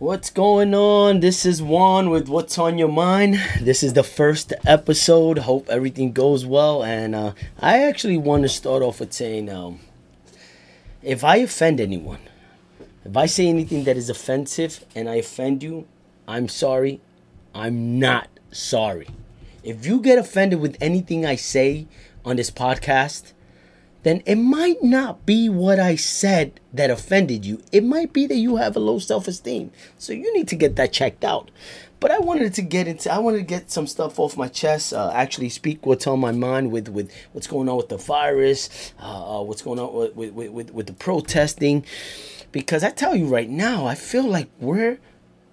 What's going on? This is Juan with What's On Your Mind. This is the first episode. Hope everything goes well. And I actually want to start off with saying, if I offend anyone, if I say anything that is offensive and I offend you, I'm sorry. I'm not sorry. If you get offended with anything I say on this podcast, then it might not be what I said that offended you. It might be that you have a low self-esteem. So you need to get that checked out. But I wanted to get some stuff off my chest, actually speak what's on my mind with what's going on with the virus, what's going on with the protesting. Because I tell you right now, I feel like we're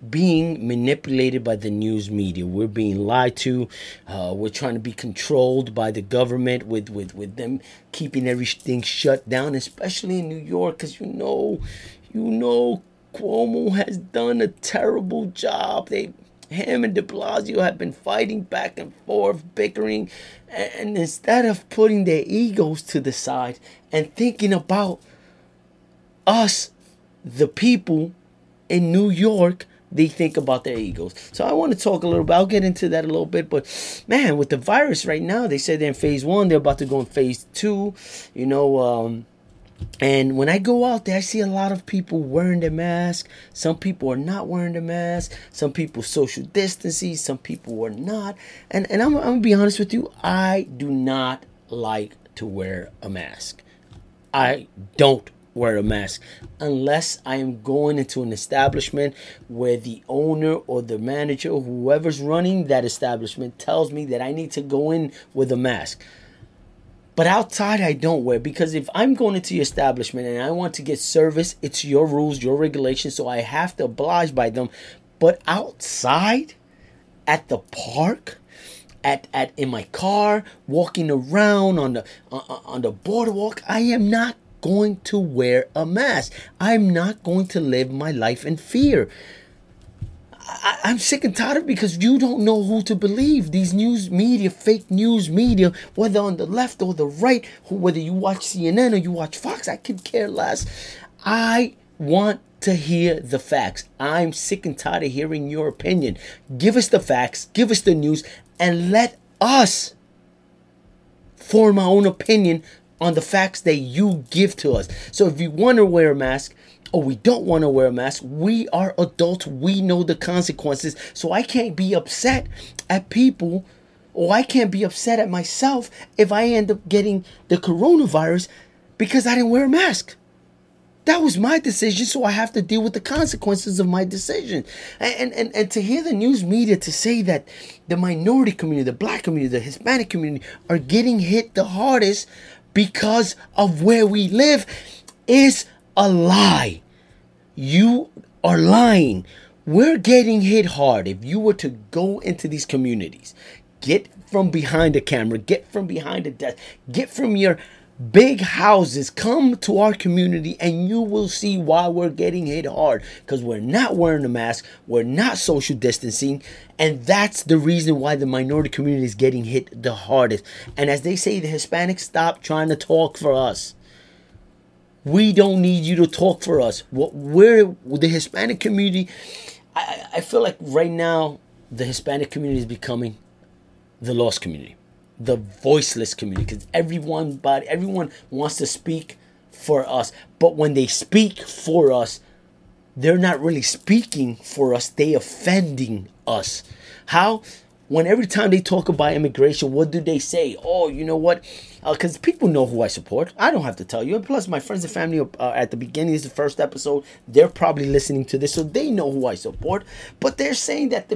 being manipulated by the news media. We're being lied to. We're trying to be controlled by the government with them keeping everything shut down, especially in New York, because you know Cuomo has done a terrible job. Him and de Blasio have been fighting back and forth, bickering, and instead of putting their egos to the side and thinking about us, the people in New York, they think about their egos. So I want to talk a little bit. I'll get into that a little bit. But, man, with the virus right now, they said they're in phase 1. They're about to go in phase 2. You know, and when I go out there, I see a lot of people wearing their mask. Some people are not wearing their mask. Some people social distancing. Some people are not. And I'm going to be honest with you. I do not like to wear a mask. I don't wear a mask unless I am going into an establishment where the owner or the manager or whoever's running that establishment tells me that I need to go in with a mask. But outside, I don't wear, because if I'm going into your establishment and I want to get service, it's your rules, your regulations, so I have to oblige by them. But outside, at the park, at in my car, walking around on the boardwalk, I am not going to wear a mask. I'm not going to live my life in fear. I'm sick and tired of it, because you don't know who to believe. These news media, fake news media, whether on the left or the right, whether you watch CNN or you watch Fox, I could care less. I want to hear the facts. I'm sick and tired of hearing your opinion. Give us the facts, give us the news, and let us form our own opinion on the facts that you give to us. So if you want to wear a mask or we don't want to wear a mask, we are adults. We know the consequences. So I can't be upset at people, or I can't be upset at myself if I end up getting the coronavirus because I didn't wear a mask. That was my decision, so I have to deal with the consequences of my decision. And to hear the news media to say that the minority community, the black community, the Hispanic community are getting hit the hardest because of where we live is a lie. You are lying. We're getting hit hard. If you were to go into these communities, get from behind the camera, get from behind the desk, get from your big houses, come to our community, and you will see why we're getting hit hard, because we're not wearing a mask, we're not social distancing, and that's the reason why the minority community is getting hit the hardest. And as they say, the Hispanics, stop trying to talk for us. We don't need you to talk for us. We're the Hispanic community. I feel like right now the Hispanic community is becoming the lost community, the voiceless community, because everyone wants to speak for us, but when they speak for us, they're not really speaking for us, they offending us. How? When every time they talk about immigration, what do they say? Oh, you know what? Because people know who I support. I don't have to tell you. And plus, my friends and family at the beginning is the first episode. They're probably listening to this, so they know who I support. But they're saying that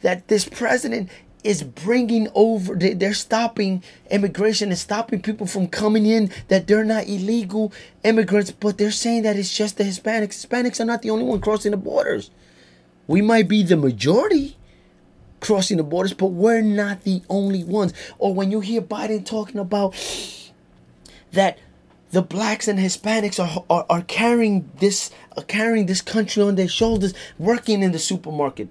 that this president is bringing over, they're stopping immigration and stopping people from coming in, that they're not illegal immigrants, but they're saying that it's just the Hispanics. Hispanics are not the only one crossing the borders. We might be the majority crossing the borders, but we're not the only ones. Or when you hear Biden talking about that the blacks and Hispanics are carrying this country on their shoulders, working in the supermarket.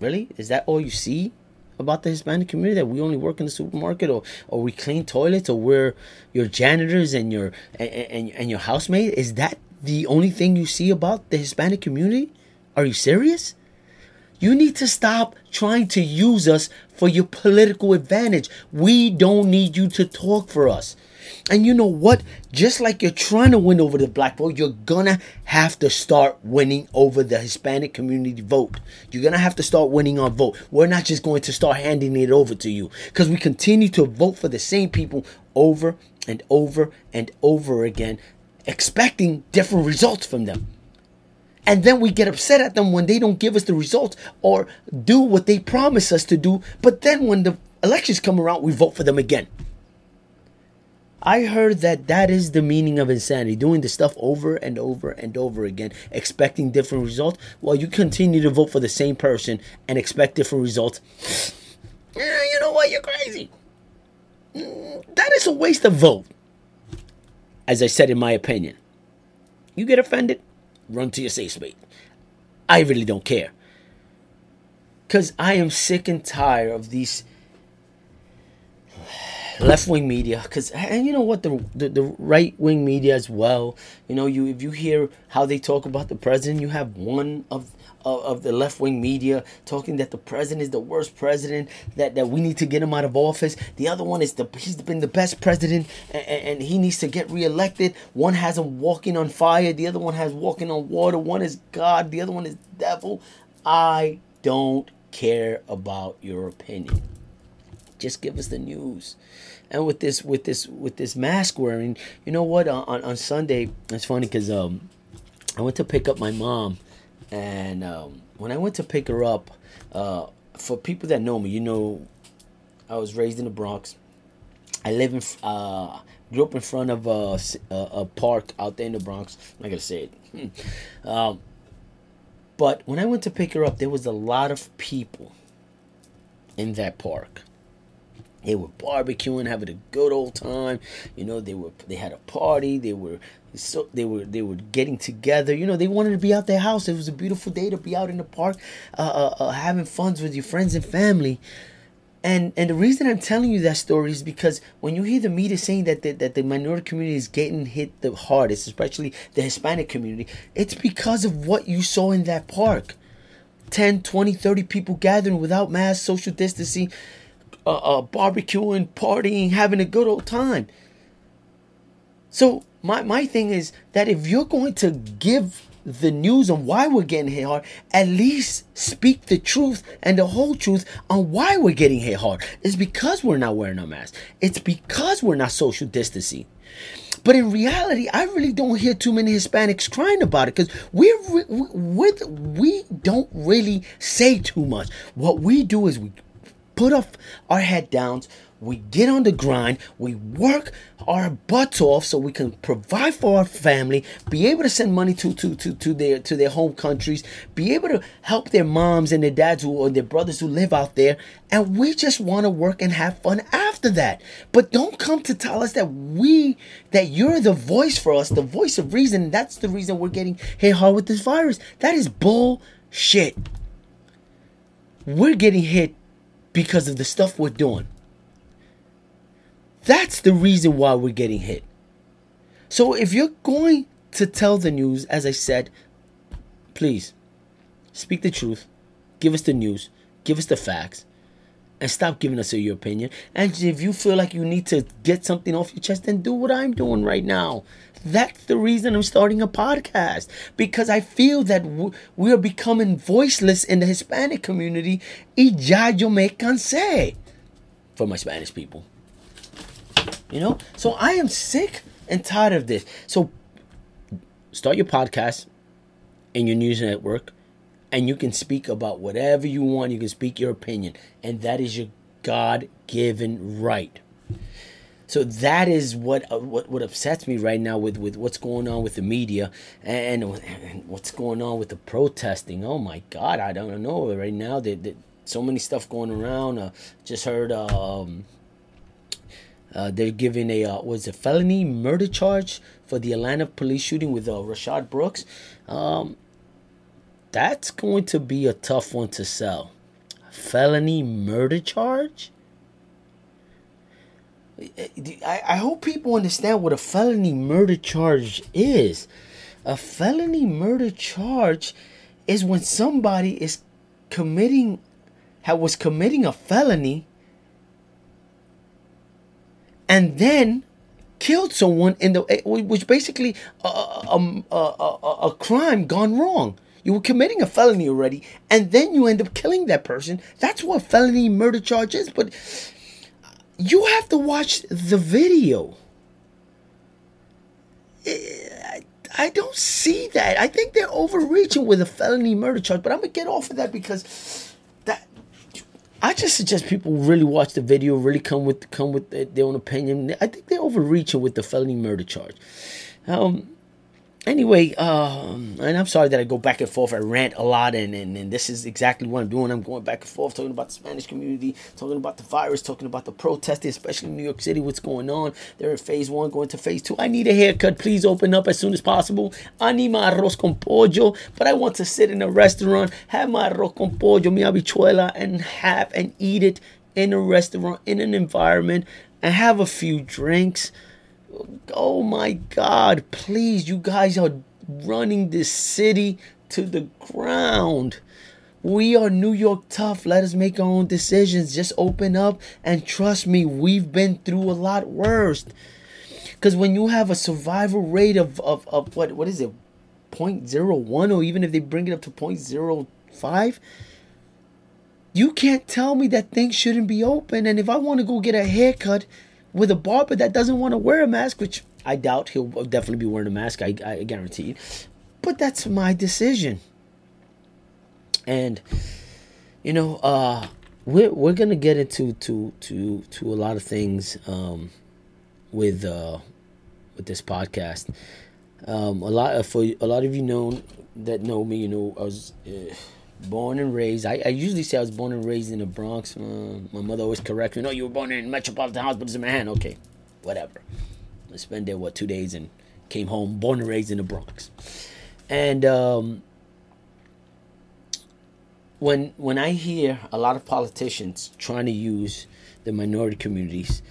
Really? Is that all you see about the Hispanic community, that we only work in the supermarket, or we clean toilets, or we're your janitors and your housemaid? Is that the only thing you see about the Hispanic community? Are you serious? You need to stop trying to use us for your political advantage. We don't need you to talk for us. And you know what? Just like you're trying to win over the black vote, you're going to have to start winning over the Hispanic community vote. You're going to have to start winning our vote. We're not just going to start handing it over to you, because we continue to vote for the same people over and over and over again, expecting different results from them. And then we get upset at them when they don't give us the results or do what they promise us to do. But then when the elections come around, we vote for them again. I heard that is the meaning of insanity, doing the stuff over and over and over again, expecting different results while you continue to vote for the same person and expect different results. You know what? You're crazy. That is a waste of vote. As I said, in my opinion, you get offended, run to your safe space. I really don't care, because I am sick and tired of these left-wing media, and you know what, the right-wing media as well. You know, if you hear how they talk about the president, you have one of the left-wing media talking that the president is the worst president, that we need to get him out of office. The other one is he's been the best president and he needs to get reelected. One has him walking on fire. The other one has walking on water. One is God. The other one is devil. I don't care about your opinion. Just give us the news. And with this mask wearing, you know what? On Sunday, it's funny because I went to pick up my mom, and when I went to pick her up, for people that know me, you know, I was raised in the Bronx. I live in grew up in front of a park out there in the Bronx. I'm not gonna say it. But when I went to pick her up, there was a lot of people in that park. They were barbecuing, having a good old time. You know, they had a party. They were getting together. You know, they wanted to be out their house. It was a beautiful day to be out in the park, having fun with your friends and family. And the reason I'm telling you that story is because when you hear the media saying that the minority community is getting hit the hardest, especially the Hispanic community, it's because of what you saw in that park. 10, 20, 30 people gathering without masks, social distancing. Barbecuing, partying, having a good old time. So my thing is that if you're going to give the news on why we're getting hit hard, at least speak the truth and the whole truth on why we're getting hit hard. It's because we're not wearing our masks. It's because we're not social distancing. But in reality, I really don't hear too many Hispanics crying about it, because we don't really say too much. What we do is we put off our head downs, we get on the grind, we work our butts off so we can provide for our family, be able to send money to their home countries, be able to help their moms and their dads or their brothers who live out there, and we just want to work and have fun after that. But don't come to tell us that you're the voice for us, the voice of reason. That's the reason we're getting hit hard with this virus. That is bullshit. We're getting hit because of the stuff we're doing. That's the reason why we're getting hit. So if you're going to tell the news, as I said, please speak the truth. Give us the news. Give us the facts. And stop giving us your opinion. And if you feel like you need to get something off your chest, then do what I'm doing right now. That's the reason I'm starting a podcast, because I feel that we are becoming voiceless in the Hispanic community. Y ya yo me cansé, for my Spanish people. You know? So I am sick and tired of this. So start your podcast in your news network, and you can speak about whatever you want. You can speak your opinion, and that is your God-given right. So that is what upsets me right now with what's going on with the media and what's going on with the protesting. Oh my God, I don't know. Right now, there's so many stuff going around. Just heard they're giving a felony murder charge for the Atlanta police shooting with Rashard Brooks. That's going to be a tough one to sell. Felony murder charge? I hope people understand what a felony murder charge is. A felony murder charge is when somebody is was committing a felony and then killed someone in the, which basically a crime gone wrong. You were committing a felony already, and then you end up killing that person. That's what felony murder charge is. But you have to watch the video. I don't see that. I think they're overreaching with a felony murder charge. But I'm going to get off of that because that. I just suggest people really watch the video, really come with their own opinion. I think they're overreaching with the felony murder charge. Anyway, and I'm sorry that I go back and forth. I rant a lot, and this is exactly what I'm doing. I'm going back and forth, talking about the Spanish community, talking about the virus, talking about the protesting, especially in New York City, what's going on. They're in phase one, going to phase two. I need a haircut. Please open up as soon as possible. I need my arroz con pollo, but I want to sit in a restaurant, have my arroz con pollo, mi habichuela, and have and eat it in a restaurant, in an environment, and have a few drinks. Oh my God, please, you guys are running this city to the ground. We are New York tough. Let us make our own decisions. Just open up, and trust me, we've been through a lot worse. Because when you have a survival rate of what is it, 0.01, or even if they bring it up to 0.05, you can't tell me that things shouldn't be open. And if I want to go get a haircut with a barber that doesn't want to wear a mask, which I doubt, he'll definitely be wearing a mask, I guarantee. But that's my decision. And, you know, we're going to get into to a lot of things with this podcast. For a lot of you know me, you know, I was... born and raised. I usually say I was born and raised in the Bronx. My mother always corrects me. No, you were born in Metropolitan Hospitals in Manhattan. Okay, whatever. I spent there, 2 days and came home, born and raised in the Bronx. And when I hear a lot of politicians trying to use the minority communities,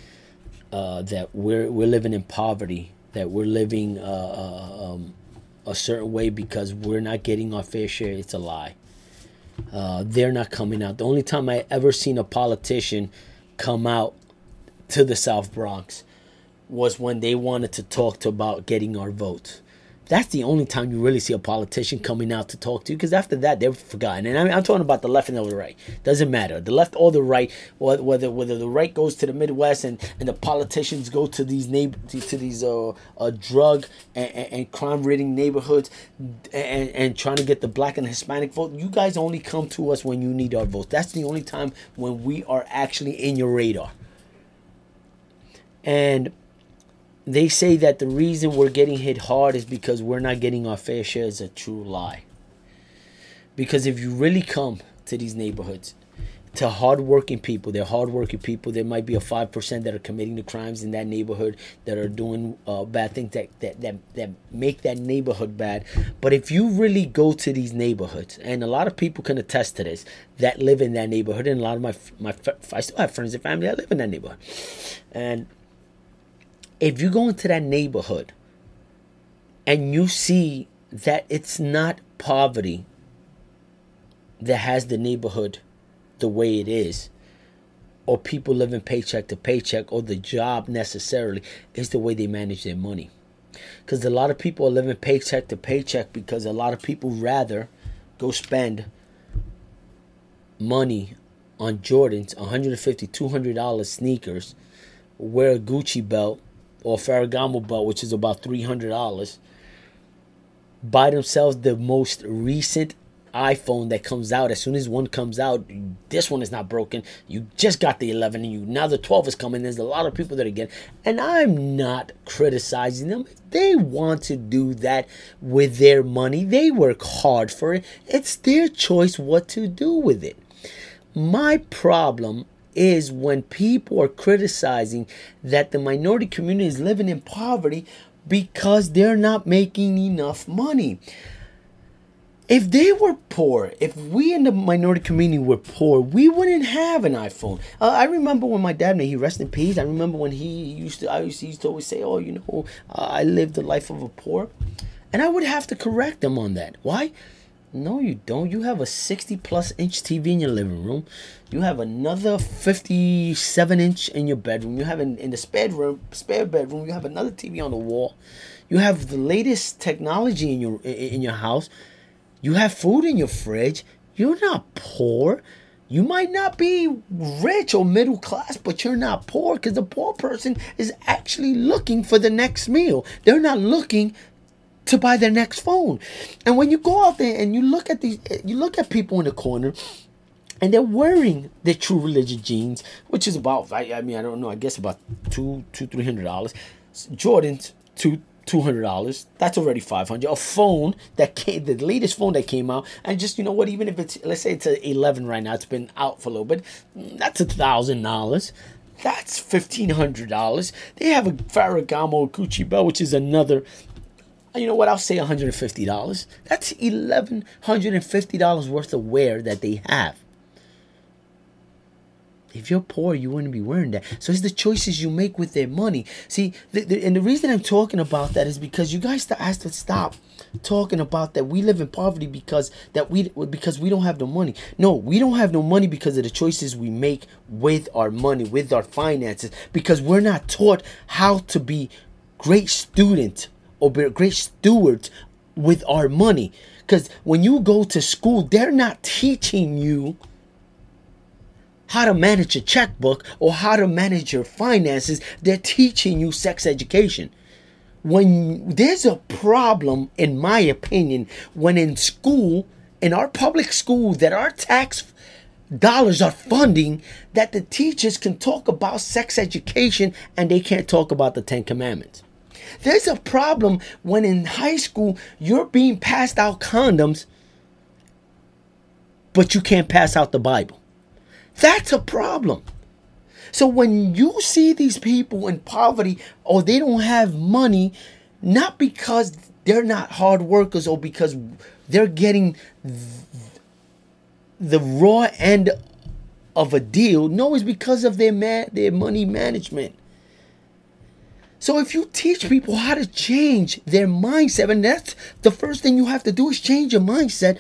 that we're living in poverty, that we're living a certain way because we're not getting our fair share, it's a lie. They're not coming out. The only time I ever seen a politician come out to the South Bronx was when they wanted to talk to about getting our votes. That's the only time you really see a politician coming out to talk to you, because after that, they're forgotten. And I'm talking about the left and the right. Doesn't matter. The left or the right, whether the right goes to the Midwest and the politicians go to these drug and crime-ridden neighborhoods and trying to get the black and Hispanic vote. You guys only come to us when you need our vote. That's the only time when we are actually in your radar. And... they say that the reason we're getting hit hard is because we're not getting our fair share is a true lie. Because if you really come to these neighborhoods, to hardworking people, there might be a 5% that are committing the crimes in that neighborhood, that are doing bad things that make that neighborhood bad. But if you really go to these neighborhoods, and a lot of people can attest to this, that live in that neighborhood, and a lot of my I still have friends and family that live in that neighborhood. And if you go into that neighborhood and you see that it's not poverty that has the neighborhood the way it is, or people living paycheck to paycheck, or the job necessarily is the way they manage their money. Because a lot of people are living paycheck to paycheck because a lot of people rather go spend money on Jordans, $150, $200 sneakers, wear a Gucci belt, or Ferragamo belt, which is about $300, buy themselves the most recent iPhone that comes out. As soon as one comes out, this one is not broken. You just got the 11, and now the 12 is coming. There's a lot of people that are getting, and I'm not criticizing them. If they want to do that with their money, they work hard for it. It's their choice what to do with it. My problem is when people are criticizing that the minority community is living in poverty because they're not making enough money. If they were poor, if we in the minority community were poor, we wouldn't have an iPhone. I remember when my dad, he rest in peace. I remember when he used to always say, "Oh, you know, I lived the life of a poor," and I would have to correct them on that. Why? No, you don't. You have a 60-plus-inch TV in your living room. You have another 57-inch in your bedroom. You have in the spare bedroom, you have another TV on the wall. You have the latest technology in your house. You have food in your fridge. You're not poor. You might not be rich or middle class, but you're not poor, because the poor person is actually looking for the next meal. They're not looking to buy their next phone. And when you go out there and you look at people in the corner, and they're wearing their true religion jeans, which is about, I guess about $200-$300. Jordans, $200. That's already $500. A phone that came, the latest phone that came out, and just, you know what, even if it's, let's say it's an 11 right now, it's been out for a little bit, that's $1,000. That's $1,500. They have a Ferragamo Gucci belt, which is another, you know what, I'll say $150. That's $1,150 worth of wear that they have. If you're poor, you wouldn't be wearing that. So it's the choices you make with their money. See, and the reason I'm talking about that is because you guys have to stop talking about that we live in poverty because we don't have the money. No, we don't have no money because of the choices we make with our money, with our finances, because we're not taught how to be great students or be great stewards with our money. Because when you go to school, they're not teaching you how to manage your checkbook or how to manage your finances. They're teaching you sex education. When there's a problem, in my opinion, when in school, in our public school that our tax dollars are funding, that the teachers can talk about sex education and they can't talk about the Ten Commandments. There's a problem when in high school you're being passed out condoms, but you can't pass out the Bible. That's a problem. So when you see these people in poverty or they don't have money, not because they're not hard workers or because they're getting the raw end of a deal, no, it's because of their money management. So if you teach people how to change their mindset, and that's the first thing you have to do is change your mindset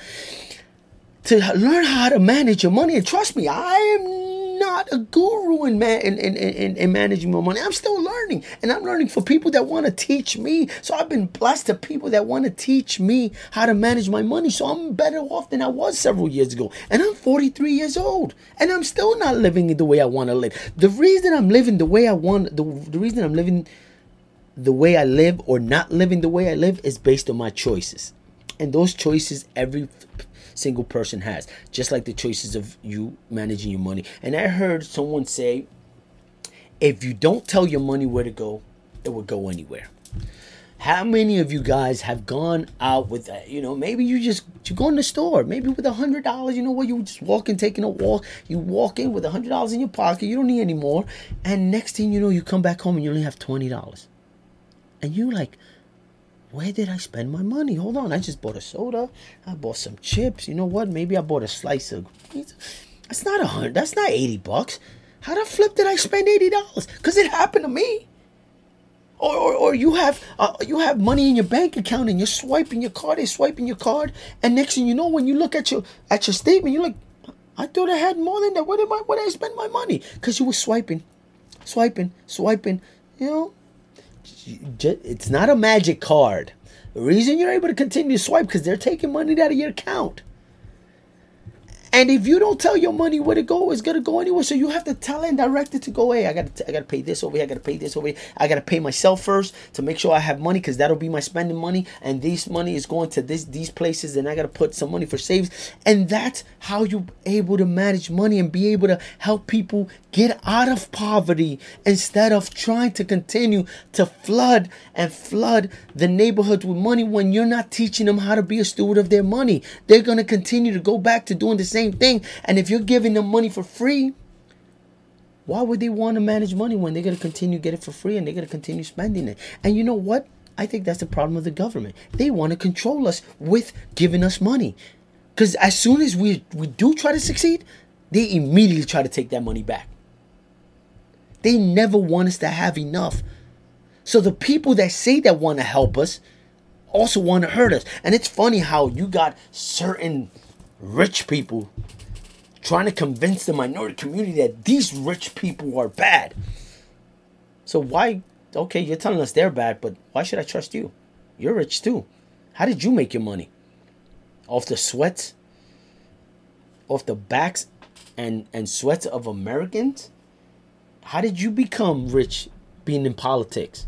to learn how to manage your money. And trust me, I am not a guru in managing my money. I'm still learning, and I'm learning for people that want to teach me. So I've been blessed to people that want to teach me how to manage my money. So I'm better off than I was several years ago. And I'm 43 years old, and I'm still not living the way I want to live. The reason I'm living the way I want, the reason I'm living the way I live or not living the way I live is based on my choices. And those choices every single person has, just like the choices of you managing your money. And I heard someone say, if you don't tell your money where to go, it will go anywhere. How many of you guys have gone out with, maybe you go in the store, maybe with $100, you know what, you just walk in, taking a walk, you walk in with $100 in your pocket, you don't need any more, and next thing you know, you come back home and you only have $20. And you're like, where did I spend my money? Hold on, I just bought a soda, I bought some chips, you know what, maybe I bought a slice of pizza. That's not $100, that's not $80. How the flip did I spend $80? Because it happened to me. Or you have money in your bank account and you're swiping your card, and next thing you know, when you look at your statement, you're like, I thought I had more than that. Where did I spend my money? Because you were swiping. You know, it's not a magic card. The reason you're able to continue to swipe because they're taking money out of your account. And if you don't tell your money where to go, it's going to go anywhere. So you have to tell and direct it to go, hey, I got to pay this over here. I got to pay this over here. I got to pay myself first to make sure I have money, because that'll be my spending money. And this money is going to these places, and I got to put some money for savings. And that's how you're able to manage money and be able to help people get out of poverty, instead of trying to continue to flood the neighborhoods with money when you're not teaching them how to be a steward of their money. They're going to continue to go back to doing the same thing. And if you're giving them money for free, why would they want to manage money when they're going to continue to get it for free and they're going to continue spending it? And you know what? I think that's the problem of the government. They want to control us with giving us money. Because as soon as we do try to succeed, they immediately try to take that money back. They never want us to have enough. So the people that say that want to help us also want to hurt us. And it's funny how you got certain rich people trying to convince the minority community that these rich people are bad. So why, okay, you're telling us they're bad, but why should I trust you? You're rich too. How did you make your money? Off the sweats, off the backs and sweats of Americans? How did you become rich being in politics?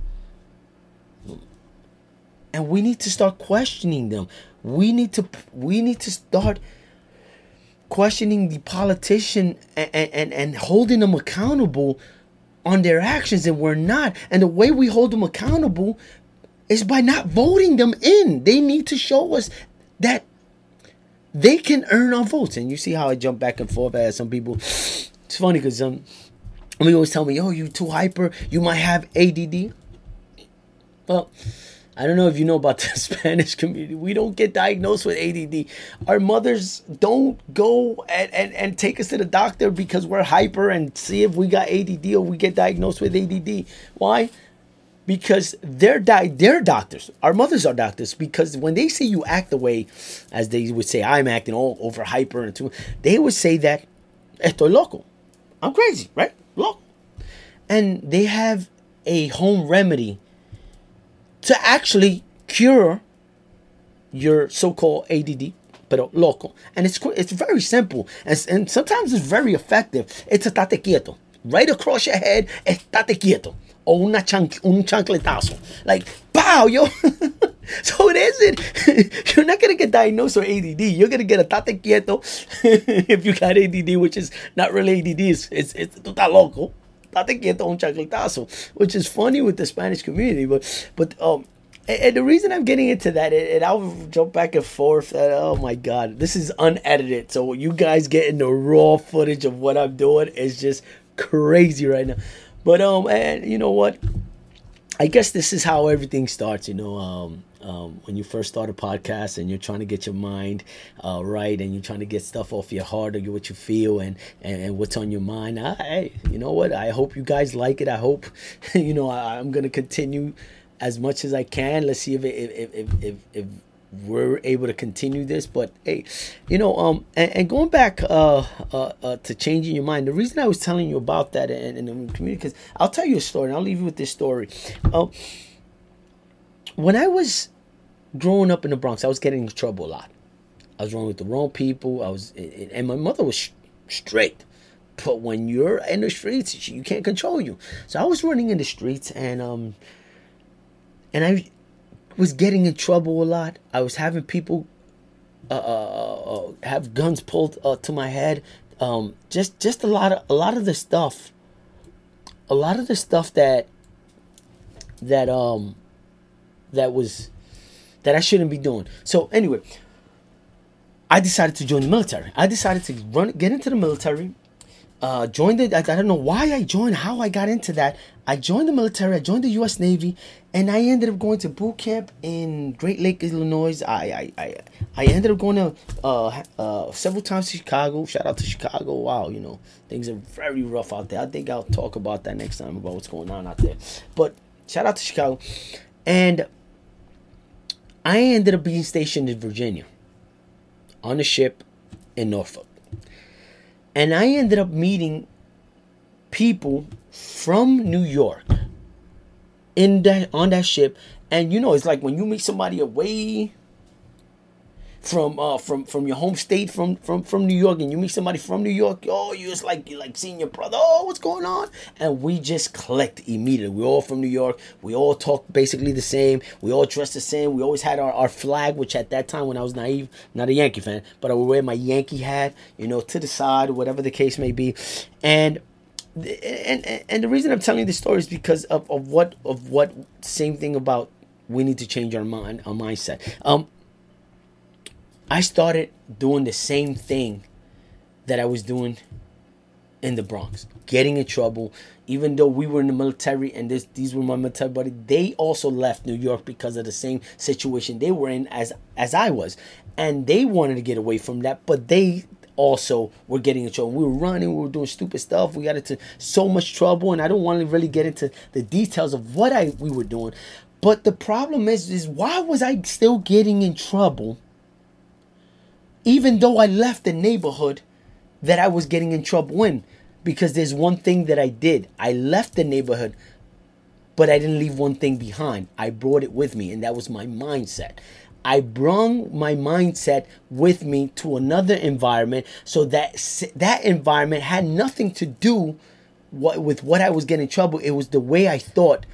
And we need to start questioning them. We need to start questioning the politician and holding them accountable on their actions, and we're not. And the way we hold them accountable is by not voting them in. They need to show us that they can earn our votes. And you see how I jump back and forth at some people. It's funny because somebody always tell me, "Oh, you too hyper. You might have ADD." Well, I don't know if you know about the Spanish community. We don't get diagnosed with ADD. Our mothers don't go and take us to the doctor because we're hyper and see if we got ADD or we get diagnosed with ADD. Why? Because they're doctors. Our mothers are doctors because when they see you act the way, as they would say, I'm acting all over hyper and too, they would say that, estoy loco. I'm crazy, right? Loco. And they have a home remedy to actually cure your so-called ADD, pero loco. And it's very simple. And sometimes it's very effective. It's estate quieto. Right across your head, estate quieto. Or un chancletazo. Like, pow, yo. So it isn't. You're not going to get diagnosed with ADD. You're going to get estate quieto if you got ADD, which is not really ADD. It's tú estás loco. Which is funny with the Spanish community, but and the reason I'm getting into that, and I'll jump back and forth. And, oh my God, this is unedited, so you guys getting the raw footage of what I'm doing is just crazy right now. But and you know what? I guess this is how everything starts. You know, when you first start a podcast and you're trying to get your mind right, and you're trying to get stuff off your heart or what you feel and what's on your mind. You know what? I hope you guys like it. I hope, you know, I'm going to continue as much as I can. Let's see if we're able to continue this. But, hey, you know, and going back to changing your mind, the reason I was telling you about that and communicate, because I'll tell you a story and I'll leave you with this story. When I was growing up in the Bronx, I was getting in trouble a lot. I was running with the wrong people. And my mother was strict. But when you're in the streets, you can't control you. So I was running in the streets, and I was getting in trouble a lot. I was having people have guns pulled to my head. Just a lot of the stuff. A lot of the stuff that I shouldn't be doing. So anyway, I decided to join the military. I decided to get into the military. I don't know why I joined, how I got into that. I joined the military. I joined the U.S. Navy, and I ended up going to boot camp in Great Lake, Illinois. I ended up going to several times to Chicago. Shout out to Chicago. Wow, you know, things are very rough out there. I think I'll talk about that next time about what's going on out there. But shout out to Chicago. And I ended up being stationed in Virginia on a ship in Norfolk. And I ended up meeting people from New York on that ship. And, you know, it's like when you meet somebody away from your home state, from New York, and you meet somebody from New York, oh, you're like seeing your brother, oh, what's going on? And we just clicked immediately. We're all from New York. We all talk basically the same. We all dress the same. We always had our flag, which at that time when I was naive, not a Yankee fan, but I would wear my Yankee hat, you know, to the side, whatever the case may be. And the reason I'm telling you this story is because of what same thing about we need to change our mindset. I started doing the same thing that I was doing in the Bronx, getting in trouble. Even though we were in the military and these were my military buddies, they also left New York because of the same situation they were in as I was. And they wanted to get away from that, but they also were getting in trouble. We were running, we were doing stupid stuff. We got into so much trouble, and I don't want to really get into the details of what we were doing. But the problem is why was I still getting in trouble? Even though I left the neighborhood that I was getting in trouble in. Because there's one thing that I did. I left the neighborhood, but I didn't leave one thing behind. I brought it with me, and that was my mindset. I brought my mindset with me to another environment, so that environment had nothing to do with what I was getting in trouble. It was the way I thought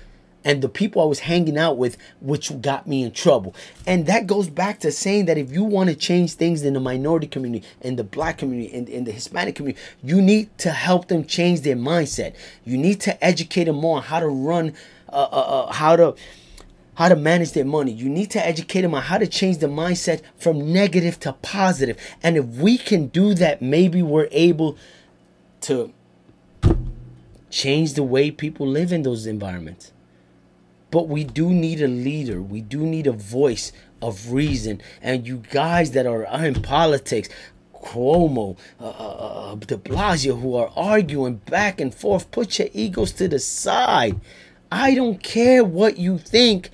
and the people I was hanging out with, which got me in trouble. And that goes back to saying that if you want to change things in the minority community, in the black community, in the Hispanic community, you need to help them change their mindset. You need to educate them more on how to run, how to manage their money. You need to educate them on how to change the mindset from negative to positive. And if we can do that, maybe we're able to change the way people live in those environments. But we do need a leader. We do need a voice of reason. And you guys that are in politics, Cuomo, de Blasio, who are arguing back and forth, put your egos to the side. I don't care what you think.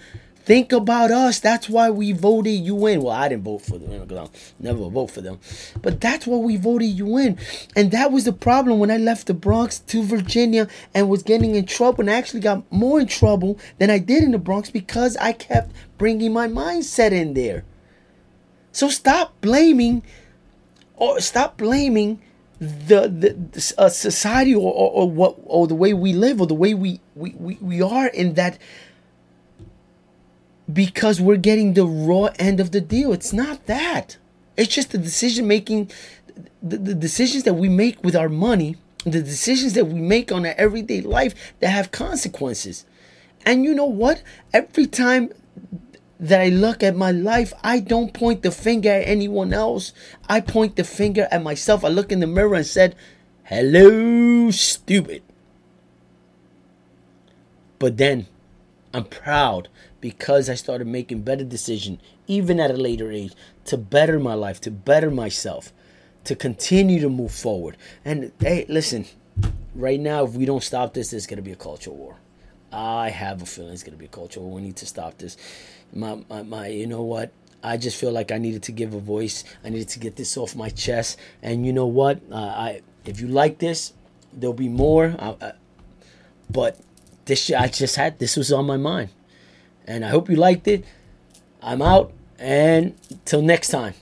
Think about us. That's why we voted you in. Well, I didn't vote for them. I'll never vote for them. But that's why we voted you in. And that was the problem when I left the Bronx to Virginia and was getting in trouble. And I actually got more in trouble than I did in the Bronx because I kept bringing my mindset in there. So stop blaming the society or the way we live or the way we are in that, because we're getting the raw end of the deal. It's not that. It's just the decision making, the decisions that we make with our money, the decisions that we make on our everyday life that have consequences. And you know what? Every time that I look at my life, I don't point the finger at anyone else. I point the finger at myself. I look in the mirror and said, hello, stupid. But then I'm proud because I started making better decisions, even at a later age, to better my life, to better myself, to continue to move forward. And hey, listen, right now, if we don't stop this, there's going to be a cultural war. I have a feeling it's going to be a cultural war. We need to stop this. You know what? I just feel like I needed to give a voice. I needed to get this off my chest. And you know what? If you like this, there'll be more. But this shit I just had, this was on my mind. And I hope you liked it. I'm out. And till next time.